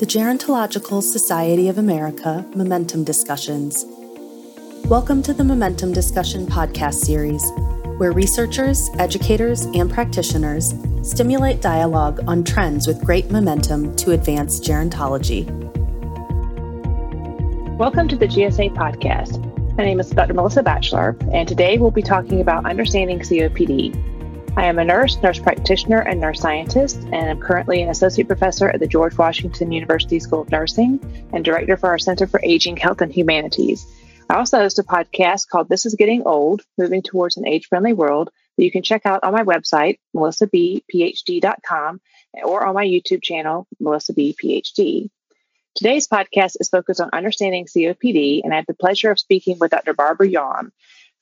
the Gerontological Society of America Momentum Discussions. Welcome to the Momentum Discussion podcast series, where researchers, educators, and practitioners stimulate dialogue on trends with great momentum to advance gerontology. Welcome to the GSA podcast. My name is Dr. Melissa Batchelor, and today we'll be talking about understanding COPD. I am a nurse, nurse practitioner, and nurse scientist, and I'm currently an associate professor at the George Washington University School of Nursing and director for our Center for Aging, Health, and Humanities. I also host a podcast called This is Getting Old, Moving Towards an Age-Friendly World, that you can check out on my website, MelissaBphD.com, or on my YouTube channel, MelissaBphD. Today's podcast is focused on understanding COPD, and I have the pleasure of speaking with Dr. Barbara Yawn,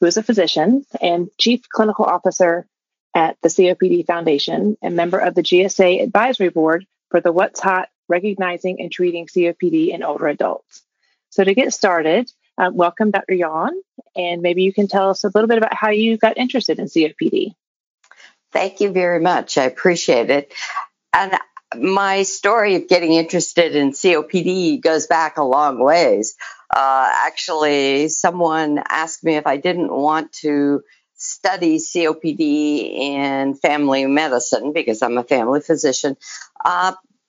who is a physician and chief clinical officer at the COPD Foundation and member of the GSA Advisory Board for the What's Hot, Recognizing and Treating COPD in Older Adults. So to get started, welcome Dr. Yawn, and maybe you can tell us a little bit about how you got interested in COPD. Thank you very much. I appreciate it. And my story of getting interested in COPD goes back a long ways. Actually, someone asked me if I didn't want to study COPD in family medicine, because I'm a family physician,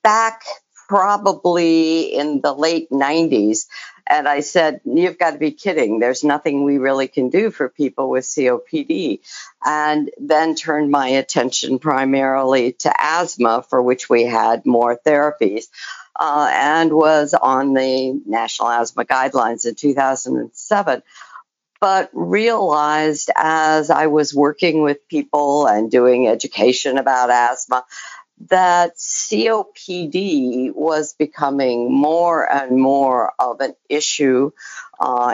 back probably in the late 90s. And I said, you've got to be kidding. There's nothing we really can do for people with COPD. And then turned my attention primarily to asthma, for which we had more therapies, and was on the National Asthma Guidelines in 2007. But realized as I was working with people and doing education about asthma that COPD was becoming more and more of an issue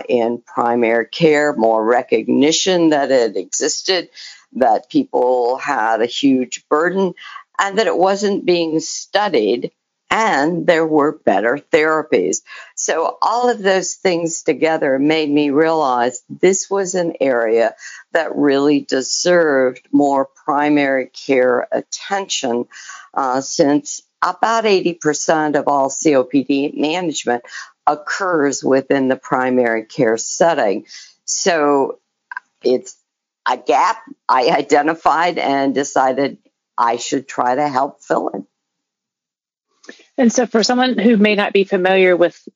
in primary care, more recognition that it existed, that people had a huge burden, and that it wasn't being studied, and there were better therapies. So all of those things together made me realize this was an area that really deserved more primary care attention, since about 80% of all COPD management occurs within the primary care setting. So it's a gap I identified and decided I should try to help fill it. And so for someone who may not be familiar with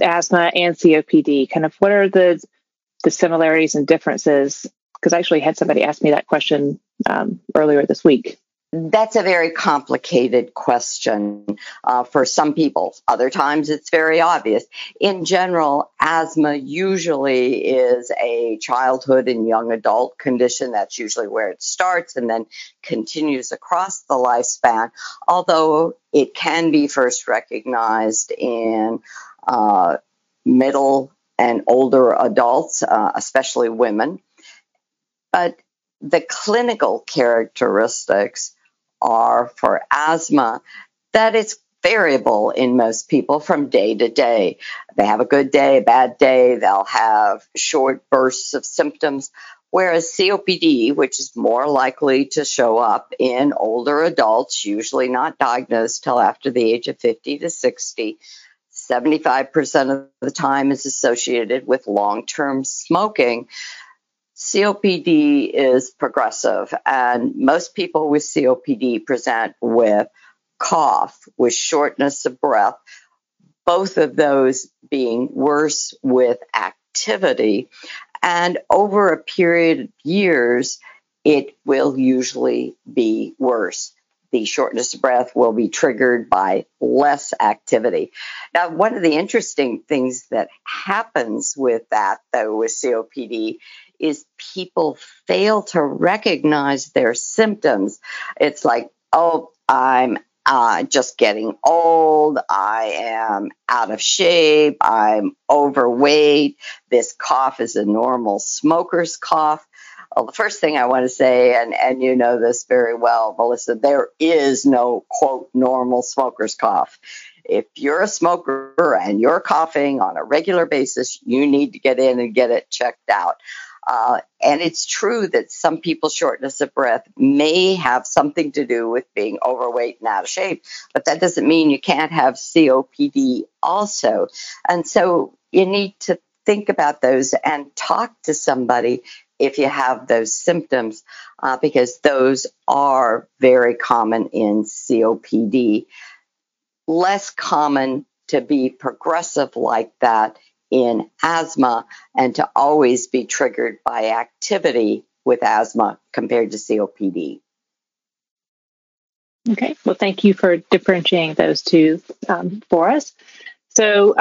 asthma and COPD, kind of what are the similarities and differences? Because I actually had somebody ask me that question earlier this week. That's a very complicated question for some people. Other times it's very obvious. In general, asthma usually is a childhood and young adult condition. That's usually where it starts and then continues across the lifespan, although it can be first recognized in middle and older adults, especially women. But the clinical characteristics are for asthma that it's variable in most people from day to day. They have a good day, a bad day, they'll have short bursts of symptoms, whereas COPD, which is more likely to show up in older adults, usually not diagnosed till after the age of 50 to 60, 75% of the time is associated with long-term smoking. COPD is progressive, and most people with COPD present with cough, with shortness of breath, both of those being worse with activity. And over a period of years, it will usually be worse. The shortness of breath will be triggered by less activity. Now, one of the interesting things that happens with that, though, with COPD is people fail to recognize their symptoms. It's like, oh, I'm just getting old, I am out of shape, I'm overweight, this cough is a normal smoker's cough. Well, the first thing I want to say, and you know this very well, Melissa, there is no, quote, normal smoker's cough. If you're a smoker and you're coughing on a regular basis, you need to get in and get it checked out. And it's true that some people's shortness of breath may have something to do with being overweight and out of shape, but that doesn't mean you can't have COPD also. And so you need to think about those and talk to somebody if you have those symptoms, because those are very common in COPD. Less common to be progressive like that in asthma and to always be triggered by activity with asthma compared to COPD. Okay, well, thank you for differentiating those two for us. So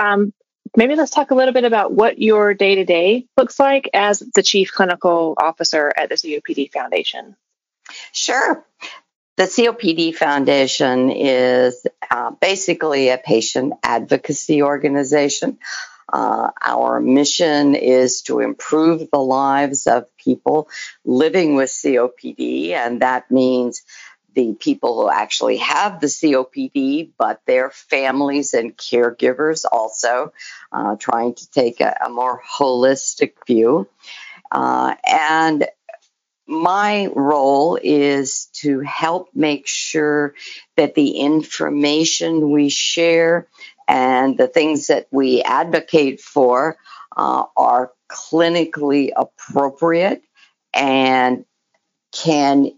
maybe let's talk a little bit about what your day-to-day looks like as the Chief Clinical Officer at the COPD Foundation. Sure. The COPD Foundation is basically a patient advocacy organization. Our mission is to improve the lives of people living with COPD, and that means the people who actually have the COPD, but their families and caregivers also, trying to take a more holistic view. And my role is to help make sure that the information we share and the things that we advocate for are clinically appropriate and can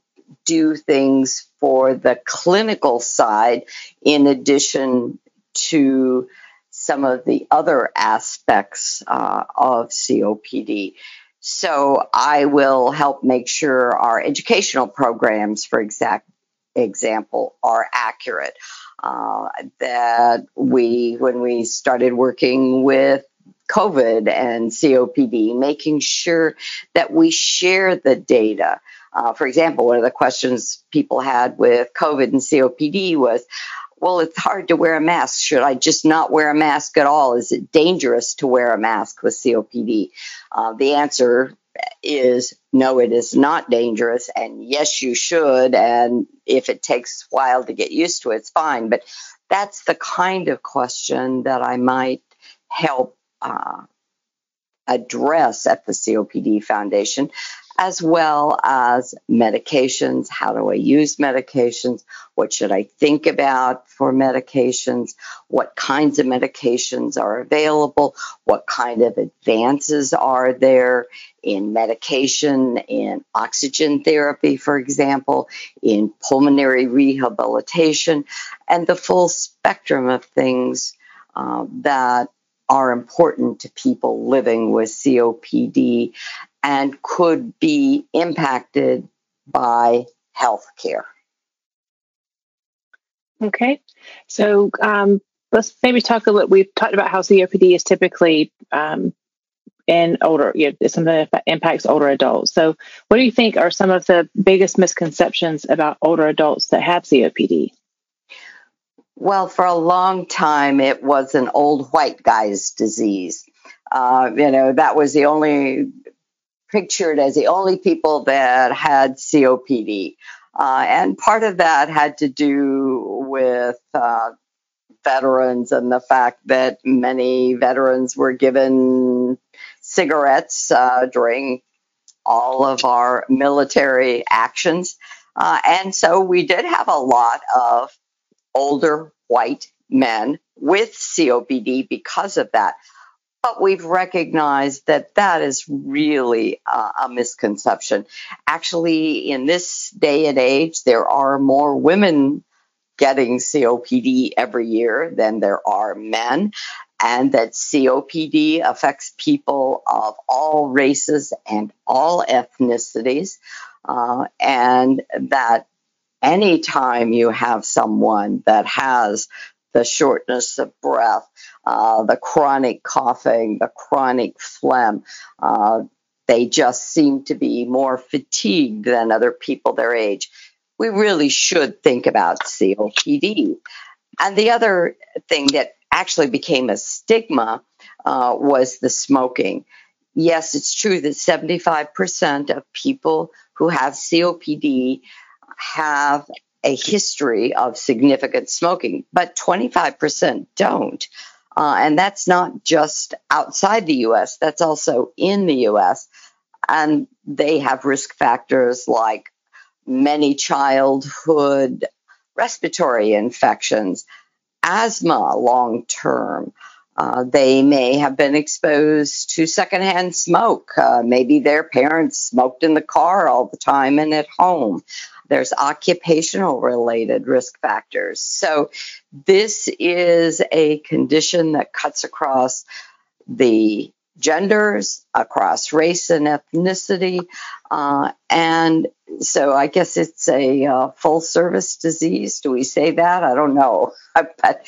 do things for the clinical side in addition to some of the other aspects of COPD. So I will help make sure our educational programs, for example, are accurate. When we started working with COVID and COPD, making sure that we share the data. For example, one of the questions people had with COVID and COPD was, well, it's hard to wear a mask. Should I just not wear a mask at all? Is it dangerous to wear a mask with COPD? The answer is no, it is not dangerous. And yes, you should. And if it takes a while to get used to it, it's fine. But that's the kind of question that I might help address at the COPD Foundation, as well as medications. How do I use medications? What should I think about for medications? What kinds of medications are available? What kind of advances are there in medication, in oxygen therapy, for example, in pulmonary rehabilitation, and the full spectrum of things that are important to people living with COPD and could be impacted by healthcare. Okay, so let's maybe talk a little. We've talked about how COPD is typically in older, something that impacts older adults. So, what do you think are some of the biggest misconceptions about older adults that have COPD? Well, for a long time, it was an old white guy's disease. That was the only pictured as the only people that had COPD. And part of that had to do with veterans and the fact that many veterans were given cigarettes during all of our military actions. And so we did have a lot of older white men with COPD because of that. But we've recognized that that is really a misconception. Actually, in this day and age, there are more women getting COPD every year than there are men, and that COPD affects people of all races and all ethnicities, and that anytime you have someone that has the shortness of breath, the chronic coughing, the chronic phlegm, they just seem to be more fatigued than other people their age. We really should think about COPD. And the other thing that actually became a stigma was the smoking. Yes, it's true that 75% of people who have COPD have a history of significant smoking, but 25% don't. And that's not just outside the U.S., that's also in the U.S. And they have risk factors like many childhood respiratory infections, asthma long-term. They may have been exposed to secondhand smoke. Maybe their parents smoked in the car all the time and at home. There's occupational-related risk factors. So this is a condition that cuts across the genders, across race and ethnicity. And so I guess it's a full-service disease. Do we say that? I don't know. But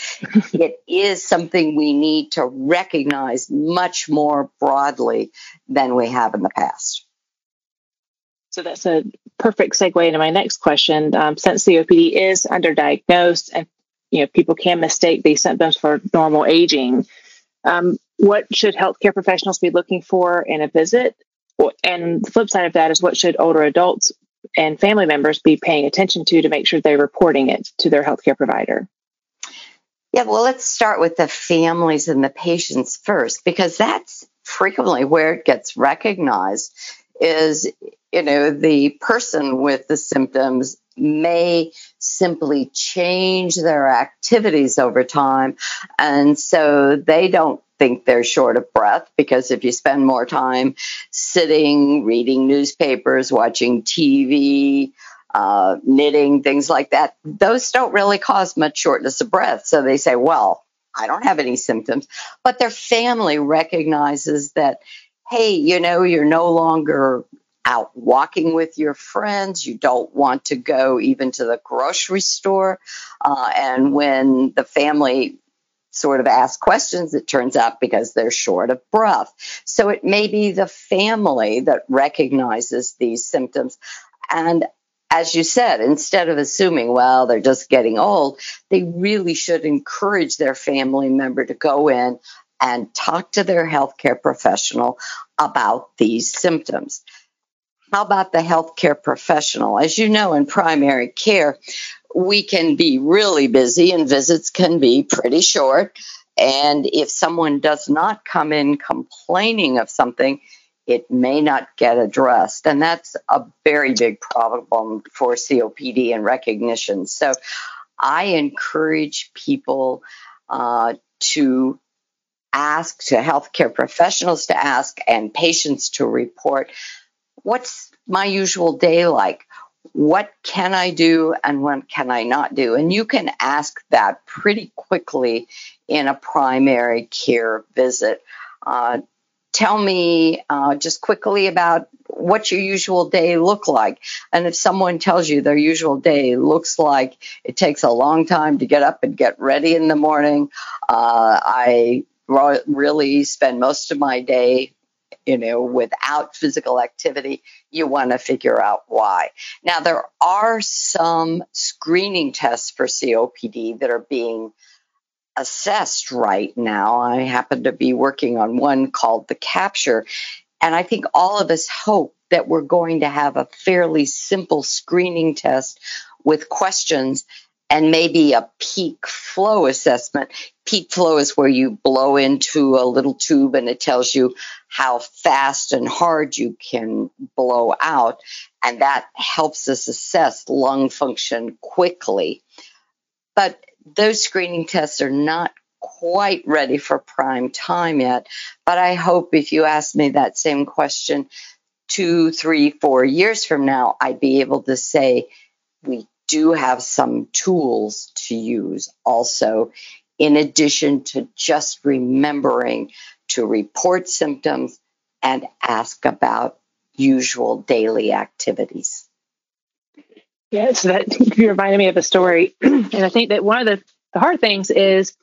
it is something we need to recognize much more broadly than we have in the past. So that's a perfect segue into my next question. Since COPD is underdiagnosed and people can mistake these symptoms for normal aging, what should healthcare professionals be looking for in a visit? And the flip side of that is what should older adults and family members be paying attention to make sure they're reporting it to their healthcare provider? Yeah, well, let's start with the families and the patients first, because that's frequently where it gets recognized is, the person with the symptoms may simply change their activities over time. And so they don't think they're short of breath, because if you spend more time sitting, reading newspapers, watching TV, knitting, things like that, those don't really cause much shortness of breath. So they say, well, I don't have any symptoms. But their family recognizes that, hey, you're no longer out walking with your friends. You don't want to go even to the grocery store. And when the family sort of ask questions, it turns out because they're short of breath. So it may be the family that recognizes these symptoms. And as you said, instead of assuming, well, they're just getting old, they really should encourage their family member to go in and talk to their healthcare professional about these symptoms. How about the healthcare professional? As you know, in primary care, we can be really busy and visits can be pretty short. And if someone does not come in complaining of something, it may not get addressed. And that's a very big problem for COPD and recognition. So I encourage people to ask, to healthcare professionals to ask, and patients to report, what's my usual day like? What can I do and what can I not do? And you can ask that pretty quickly in a primary care visit. Tell me just quickly about what your usual day look like. And if someone tells you their usual day looks like it takes a long time to get up and get ready in the morning, I really spend most of my day without physical activity, you want to figure out why. Now, there are some screening tests for COPD that are being assessed right now. I happen to be working on one called the CAPTURE, and I think all of us hope that we're going to have a fairly simple screening test with questions and maybe a peak flow assessment. Peak flow is where you blow into a little tube and it tells you how fast and hard you can blow out, and that helps us assess lung function quickly. But those screening tests are not quite ready for prime time yet, but I hope if you ask me that same question 2, 3, 4 years from now, I'd be able to say we do have some tools to use also, in addition to just remembering to report symptoms and ask about usual daily activities. Yes, that you reminded me of a story. And I think that one of the hard things is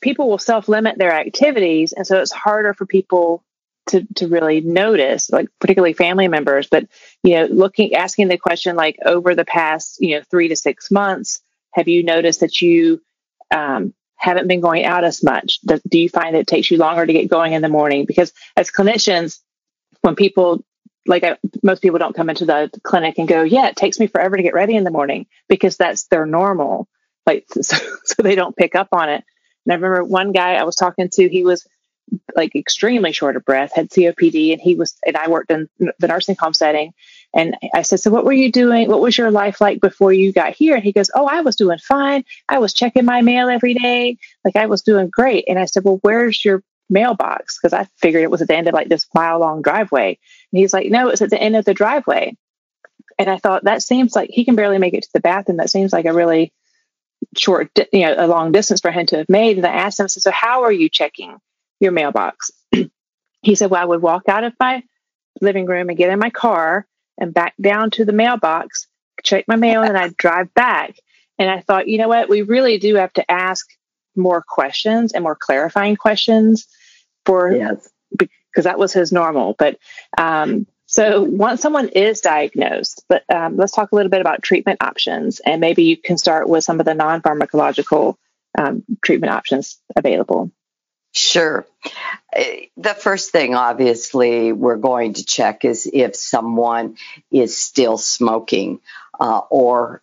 people will self-limit their activities. And so it's harder for people to really notice, like particularly family members, but, asking the question, like, over the past, 3 to 6 months, have you noticed that you haven't been going out as much? Do you find that it takes you longer to get going in the morning? Because as clinicians, when people, most people don't come into the clinic and go, yeah, it takes me forever to get ready in the morning, because that's their normal. So they don't pick up on it. And I remember one guy I was talking to, he was like extremely short of breath, had COPD, and I worked in the nursing home setting. And I said, so what were you doing? What was your life like before you got here? And he goes, oh, I was doing fine. I was checking my mail every day. Like, I was doing great. And I said, well, where's your mailbox? Because I figured it was at the end of like this mile-long driveway. And he's like, no, it's at the end of the driveway. And I thought, that seems like he can barely make it to the bathroom. That seems like a really short, a long distance for him to have made. And I asked him, I said, so how are you checking your mailbox? He said, well, I would walk out of my living room and get in my car and back down to the mailbox, check my mail, and I'd drive back. And I thought, you know what? We really do have to ask more questions and more clarifying questions because that was his normal. But so once someone is diagnosed, but let's talk a little bit about treatment options, and maybe you can start with some of the non-pharmacological treatment options available. Sure. The first thing, obviously, we're going to check is if someone is still smoking, or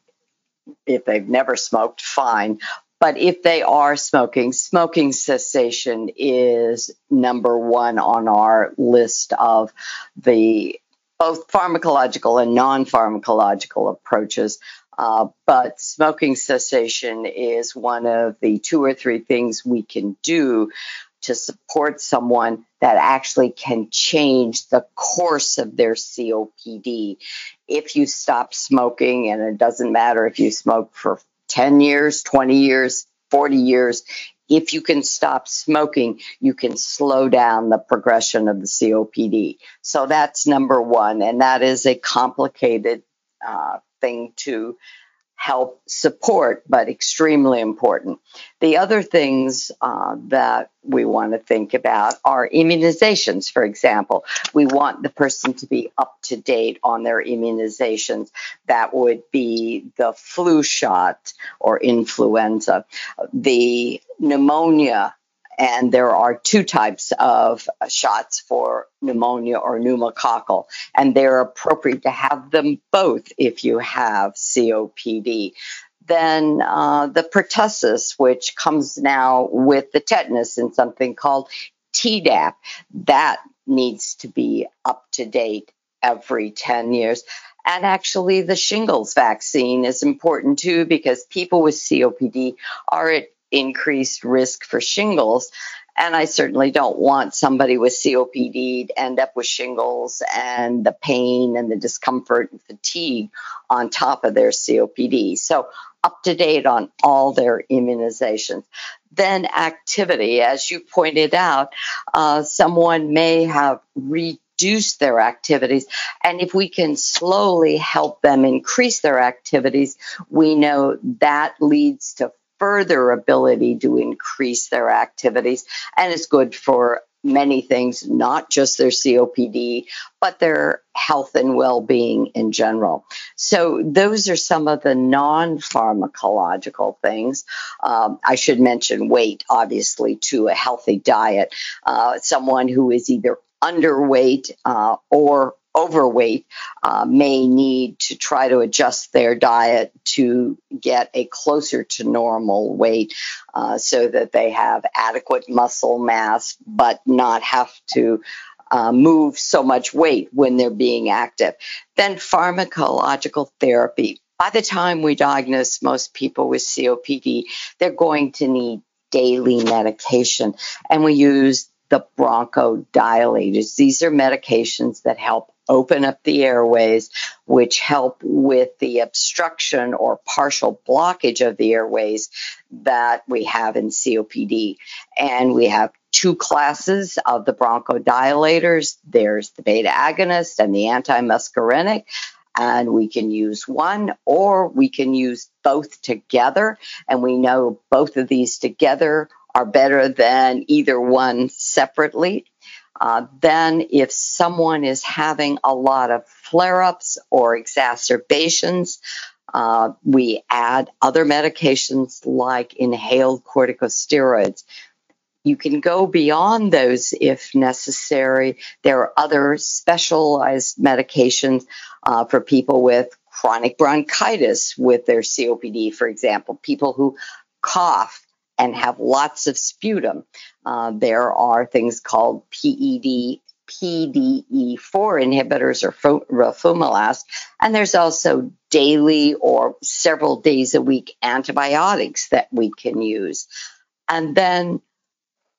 if they've never smoked, fine. But if they are smoking, smoking cessation is number one on our list of the both pharmacological and non-pharmacological approaches. But smoking cessation is one of the 2 or 3 things we can do to support someone that actually can change the course of their COPD. If you stop smoking, and it doesn't matter if you smoke for 10 years, 20 years, 40 years, if you can stop smoking, you can slow down the progression of the COPD. So that's number one, and that is a complicated thing to help support, but extremely important. The other things that we want to think about are immunizations, for example. We want the person to be up to date on their immunizations. That would be the flu shot or influenza, the pneumonia, and there are 2 types of shots for pneumonia or pneumococcal, and they're appropriate to have them both if you have COPD. Then the pertussis, which comes now with the tetanus in something called Tdap, that needs to be up to date every 10 years. And actually, the shingles vaccine is important too, because people with COPD are at increased risk for shingles. And I certainly don't want somebody with COPD to end up with shingles and the pain and the discomfort and fatigue on top of their COPD. So up to date on all their immunizations. Then activity, as you pointed out, someone may have reduce their activities. And if we can slowly help them increase their activities, we know that leads to further ability to increase their activities. And it's good for many things, not just their COPD, but their health and well-being in general. So those are some of the non-pharmacological things. I should mention weight, obviously, too, a healthy diet. Someone who is either underweight or overweight may need to try to adjust their diet to get a closer to normal weight so that they have adequate muscle mass, but not have to move so much weight when they're being active. Then pharmacological therapy. By the time we diagnose most people with COPD, they're going to need daily medication, and we use the bronchodilators. These are medications that help open up the airways, which help with the obstruction or partial blockage of the airways that we have in COPD. And we have 2 classes of the bronchodilators. There's the beta agonist and the antimuscarinic. And we can use one or we can use both together. And we know both of these together are better than either one separately. Then if someone is having a lot of flare-ups or exacerbations, we add other medications like inhaled corticosteroids. You can go beyond those if necessary. There are other specialized medications for people with chronic bronchitis with their COPD, for example, people who cough and have lots of sputum. There are things called PDE4 inhibitors or roflumilast, and there's also daily or several days a week antibiotics that we can use. And then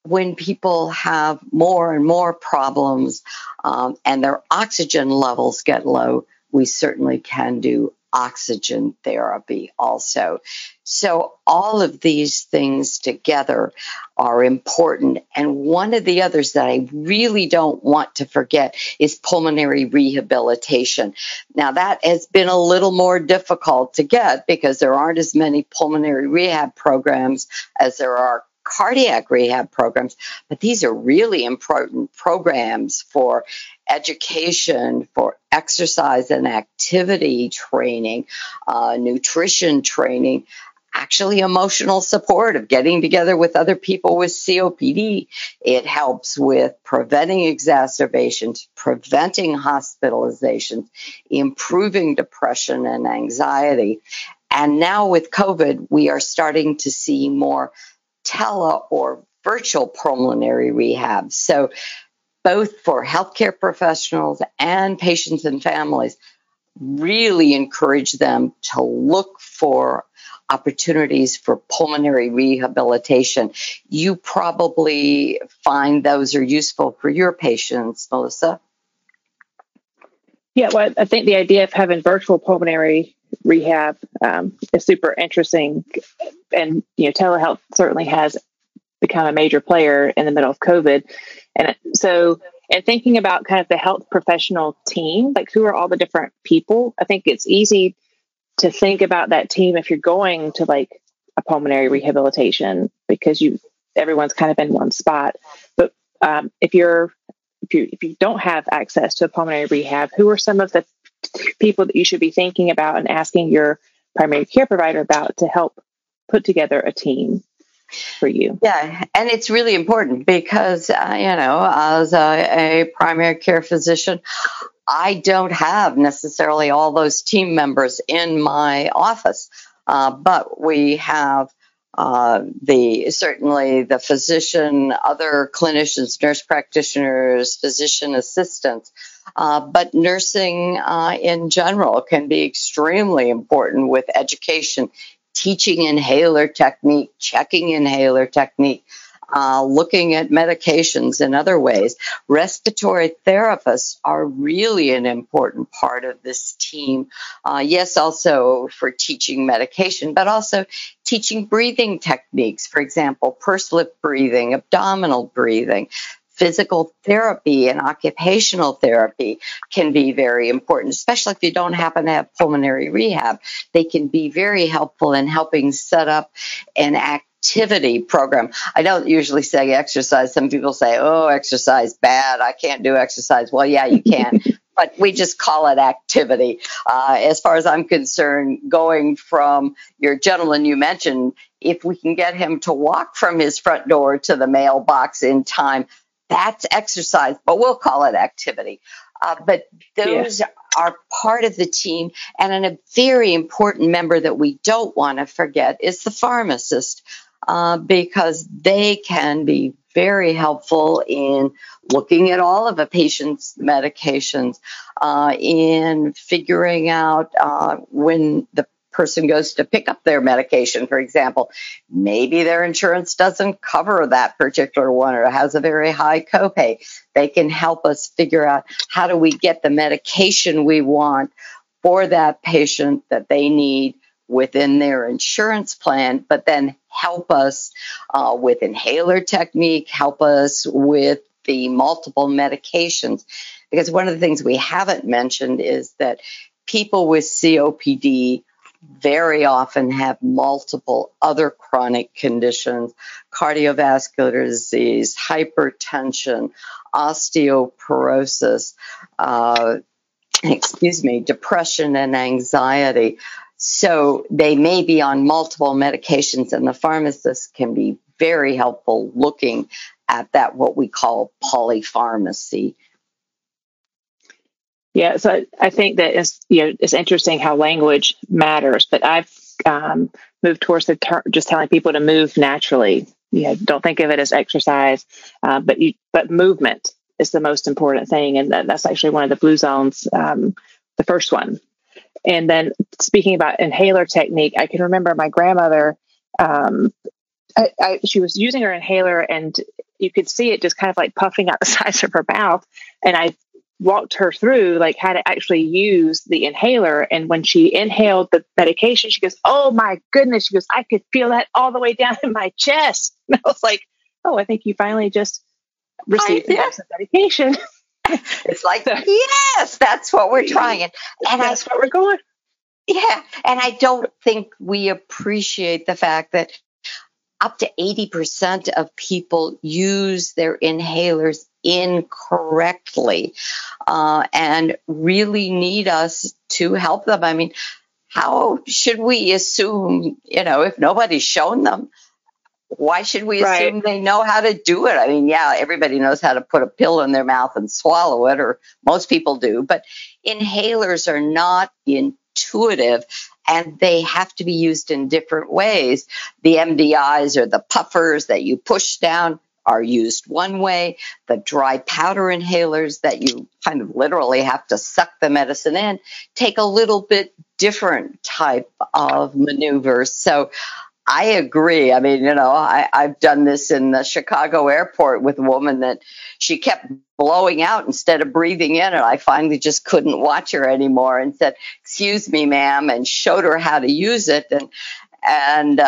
when people have more and more problems and their oxygen levels get low, we certainly can do oxygen therapy also. So all of these things together are important. And one of the others that I really don't want to forget is pulmonary rehabilitation. Now, that has been a little more difficult to get because there aren't as many pulmonary rehab programs as there are cardiac rehab programs, but these are really important programs for education, for exercise and activity training, nutrition training, actually emotional support of getting together with other people with COPD. It helps with preventing exacerbations, preventing hospitalizations, improving depression and anxiety. And now with COVID, we are starting to see more tele or virtual pulmonary rehab. So both for healthcare professionals and patients and families, really encourage them to look for opportunities for pulmonary rehabilitation. You probably find those are useful for your patients, Melissa. Yeah, well, I think the idea of having virtual pulmonary rehab is super interesting, and telehealth certainly has become a major player in the middle of COVID. And so, and thinking about kind of the health professional team, like who are all the different people? I think it's easy to think about that team if you're going to like a pulmonary rehabilitation because everyone's kind of in one spot. But if you don't have access to a pulmonary rehab, who are some of the people that you should be thinking about and asking your primary care provider about to help put together a team for you? Yeah, and it's really important because, as a primary care physician, I don't have necessarily all those team members in my office, but we have certainly the physician, other clinicians, nurse practitioners, physician assistants, but nursing in general can be extremely important with education, teaching inhaler technique, checking inhaler technique, looking at medications in other ways. Respiratory therapists are really an important part of this team. Yes, also for teaching medication, but also teaching breathing techniques, for example, pursed-lip breathing, abdominal breathing. Physical therapy and occupational therapy can be very important, especially if you don't happen to have pulmonary rehab. They can be very helpful in helping set up an activity program. I don't usually say exercise. Some people say, oh, exercise bad. I can't do exercise. Well, yeah, you can. But we just call it activity. As far as I'm concerned, going from your gentleman you mentioned, if we can get him to walk from his front door to the mailbox in time, that's exercise, but we'll call it activity. But those are part of the team. And a very important member that we don't want to forget is the pharmacist, because they can be very helpful in looking at all of a patient's medications, in figuring out when the person goes to pick up their medication, for example, maybe their insurance doesn't cover that particular one or has a very high copay. They can help us figure out how do we get the medication we want for that patient that they need within their insurance plan, but then help us with inhaler technique, help us with the multiple medications. Because one of the things we haven't mentioned is that people with COPD very often have multiple other chronic conditions, cardiovascular disease, hypertension, osteoporosis, depression and anxiety. So they may be on multiple medications, and the pharmacist can be very helpful looking at that, what we call polypharmacy. Yeah, so I think that it's interesting how language matters, but I've move towards just telling people to move naturally. You know, don't think of it as exercise, but movement is the most important thing. And that's actually one of the blue zones, the first one. And then speaking about inhaler technique, I can remember my grandmother, she was using her inhaler and you could see it just kind of like puffing out the sides of her mouth. And I walked her through like how to actually use the inhaler. And when she inhaled the medication, she goes, "Oh my goodness." She goes, "I could feel that all the way down in my chest." And I was like, "Oh, I think you finally just received the dose of medication." It's like, yes, that's what we're trying. And that's what we're going. Yeah. And I don't think we appreciate the fact that up to 80% of people use their inhalers incorrectly, and really need us to help them. I mean, how should we assume, you know, if nobody's shown them, why should we assume they know how to do it? I mean, yeah, everybody knows how to put a pill in their mouth and swallow it, or most people do, but inhalers are not intuitive and they have to be used in different ways. The MDIs or the puffers that you push down are used one way. The dry powder inhalers that you kind of literally have to suck the medicine in take a little bit different type of maneuver. So I agree. I mean, you know, I've done this in the Chicago airport with a woman that she kept blowing out instead of breathing in. And I finally just couldn't watch her anymore and said, "Excuse me, ma'am," and showed her how to use it. And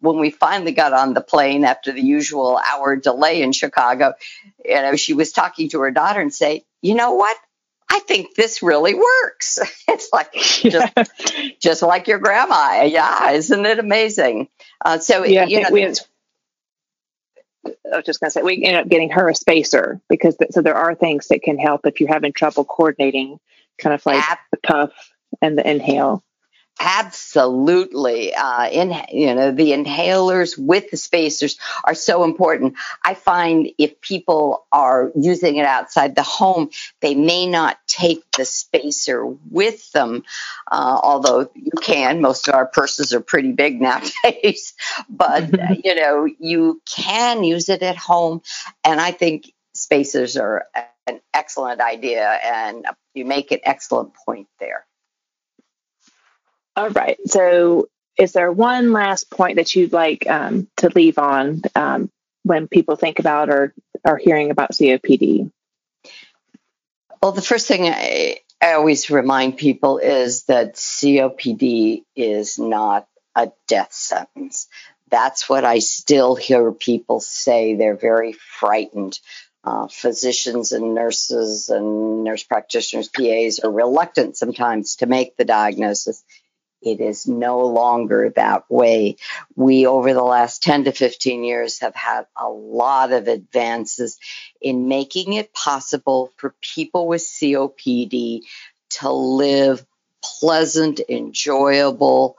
when we finally got on the plane after the usual hour delay in Chicago, you know, she was talking to her daughter and say, "You know what? I think this really works." It's like, just like your grandma. Yeah. Isn't it amazing? I was just going to say, we ended up getting her a spacer because so there are things that can help if you're having trouble coordinating kind of like the puff and the inhale. Absolutely. The inhalers with the spacers are so important. I find if people are using it outside the home, they may not take the spacer with them, although you can. Most of our purses are pretty big nowadays, but, you know, you can use it at home. And I think spacers are an excellent idea, and you make an excellent point there. All right. So is there one last point that you'd like to leave on when people think about or are hearing about COPD? Well, the first thing I always remind people is that COPD is not a death sentence. That's what I still hear people say. They're very frightened. Physicians and nurses and nurse practitioners, PAs, are reluctant sometimes to make the diagnosis. It is no longer that way. We, over the last 10 to 15 years, have had a lot of advances in making it possible for people with COPD to live pleasant, enjoyable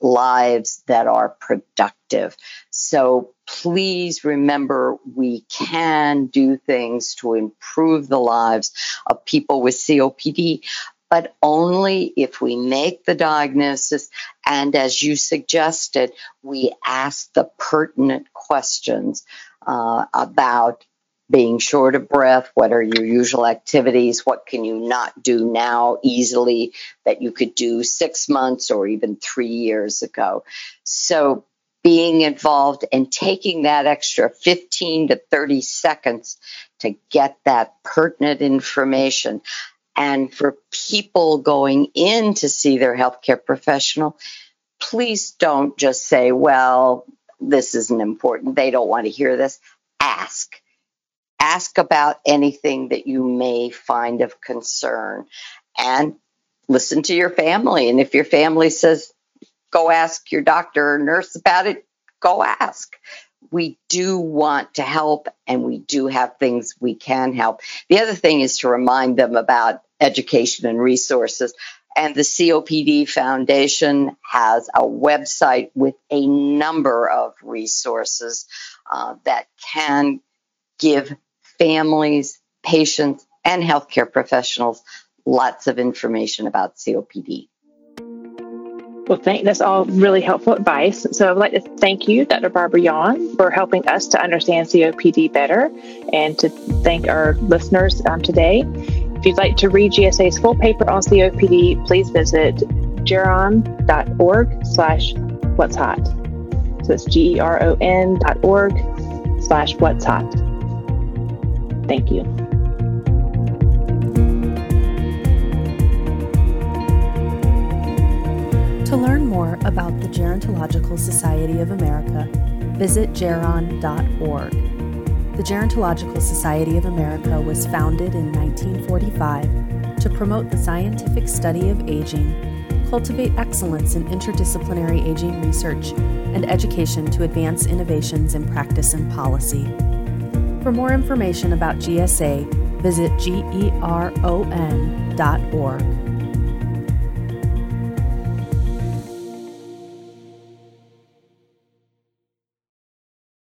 lives that are productive. So please remember, we can do things to improve the lives of people with COPD, but only if we make the diagnosis and, as you suggested, we ask the pertinent questions about being short of breath, what are your usual activities, what can you not do now easily that you could do 6 months or even 3 years ago. So being involved and taking that extra 15 to 30 seconds to get that pertinent information. And for people going in to see their healthcare professional, please don't just say, "Well, this isn't important. They don't want to hear this." Ask. Ask about anything that you may find of concern. And listen to your family. And if your family says, go ask your doctor or nurse about it, go ask. We do want to help, and we do have things we can help. The other thing is to remind them about education and resources. And the COPD Foundation has a website with a number of resources that can give families, patients, and healthcare professionals lots of information about COPD. Well, that's all really helpful advice. So I'd like to thank you, Dr. Barbara Yawn, for helping us to understand COPD better, and to thank our listeners today. If you'd like to read GSA's full paper on COPD, please visit geron.org/what's hot. So it's geron.org/what's hot. Thank you. To learn more about the Gerontological Society of America, visit geron.org. The Gerontological Society of America was founded in 1945 to promote the scientific study of aging, cultivate excellence in interdisciplinary aging research, and education to advance innovations in practice and policy. For more information about GSA, visit geron.org.